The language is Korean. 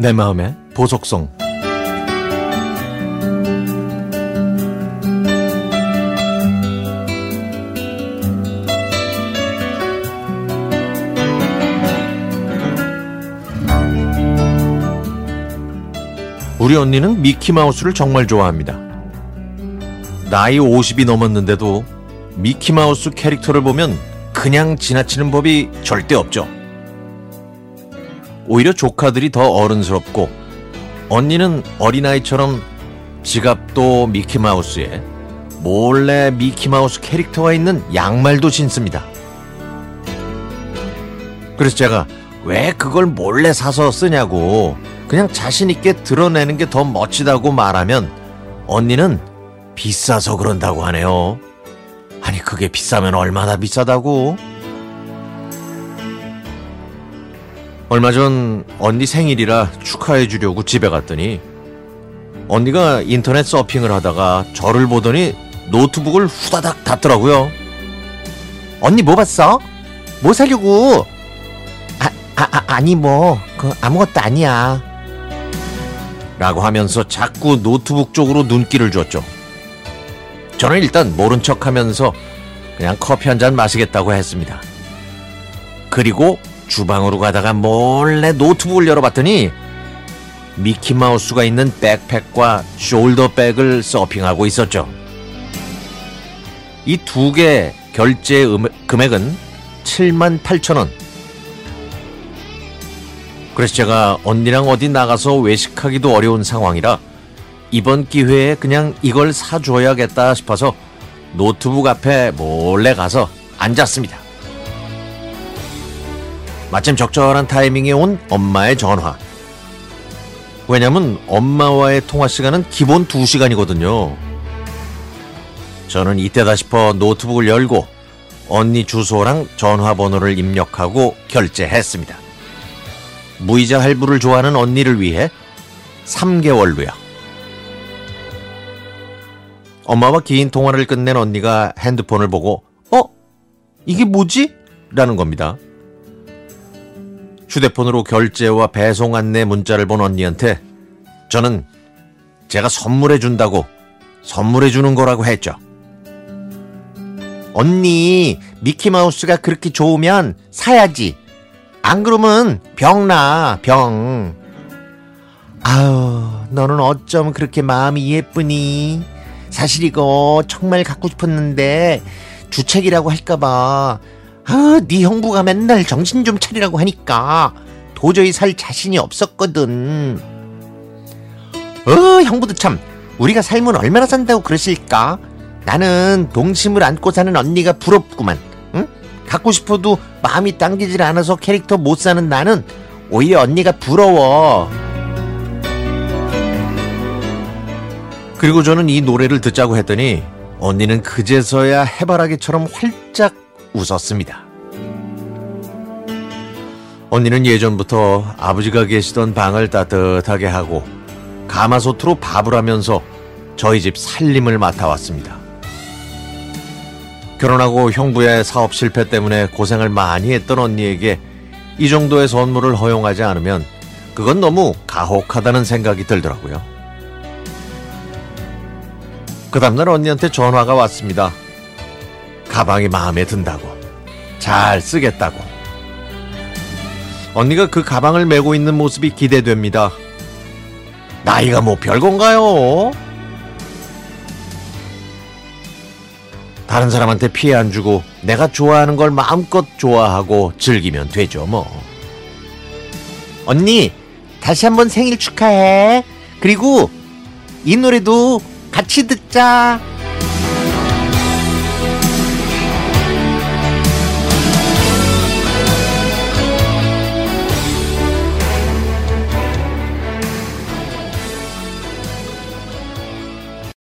내 마음의 보석성. 우리 언니는 미키마우스를 정말 좋아합니다. 나이 50이 넘었는데도 미키마우스 캐릭터를 보면 그냥 지나치는 법이 절대 없죠. 오히려 조카들이 더 어른스럽고 언니는 어린아이처럼 지갑도 미키마우스에 몰래 미키마우스 캐릭터가 있는 양말도 신습니다. 그래서 제가 왜 그걸 몰래 사서 쓰냐고 그냥 자신있게 드러내는 게 더 멋지다고 말하면 언니는 비싸서 그런다고 하네요. 아니 그게 비싸면 얼마나 비싸다고. 얼마 전 언니 생일이라 축하해 주려고 집에 갔더니 언니가 인터넷 서핑을 하다가 저를 보더니 노트북을 후다닥 닫더라고요. 언니 뭐 봤어? 뭐 사려고? 아니 뭐 그 아무것도 아니야 라고 하면서 자꾸 노트북 쪽으로 눈길을 줬죠. 저는 일단 모른 척하면서 그냥 커피 한잔 마시겠다고 했습니다. 그리고 주방으로 가다가 몰래 노트북을 열어봤더니 미키마우스가 있는 백팩과 숄더백을 서핑하고 있었죠. 이 두 개 결제 금액은 78,000원. 그래서 제가 언니랑 어디 나가서 외식하기도 어려운 상황이라 이번 기회에 그냥 이걸 사줘야겠다 싶어서 노트북 앞에 몰래 가서 앉았습니다. 마침 적절한 타이밍에 온 엄마의 전화. 왜냐면 엄마와의 통화 시간은 기본 2시간이거든요. 저는 이때다 싶어 노트북을 열고 언니 주소랑 전화번호를 입력하고 결제했습니다. 무이자 할부를 좋아하는 언니를 위해 3개월로요. 엄마와 긴 통화를 끝낸 언니가 핸드폰을 보고 이게 뭐지? 라는 겁니다. 휴대폰으로 결제와 배송 안내 문자를 본 언니한테 저는 제가 선물해준다고 선물해주는 거라고 했죠. 언니 미키마우스가 그렇게 좋으면 사야지. 안 그러면 병나 병. 아유 너는 어쩜 그렇게 마음이 예쁘니. 사실 이거 정말 갖고 싶었는데 주책이라고 할까봐 아, 네 형부가 맨날 정신 좀 차리라고 하니까 도저히 살 자신이 없었거든. 형부도 참 우리가 삶은 얼마나 산다고 그러실까. 나는 동심을 안고 사는 언니가 부럽구만. 응? 갖고 싶어도 마음이 당기질 않아서 캐릭터 못 사는 나는 오히려 언니가 부러워. 그리고 저는 이 노래를 듣자고 했더니 언니는 그제서야 해바라기처럼 활짝 웃었습니다. 언니는 예전부터 아버지가 계시던 방을 따뜻하게 하고 가마솥으로 밥을 하면서 저희 집 살림을 맡아왔습니다. 결혼하고 형부의 사업 실패 때문에 고생을 많이 했던 언니에게 이 정도의 선물을 허용하지 않으면 그건 너무 가혹하다는 생각이 들더라고요. 그 다음날 언니한테 전화가 왔습니다. 가방이 마음에 든다고, 잘 쓰겠다고. 언니가 그 가방을 메고 있는 모습이 기대됩니다. 나이가 뭐 별건가요? 다른 사람한테 피해 안 주고 내가 좋아하는 걸 마음껏 좋아하고 즐기면 되죠 뭐. 언니 다시 한번 생일 축하해. 그리고 이 노래도 같이 듣자.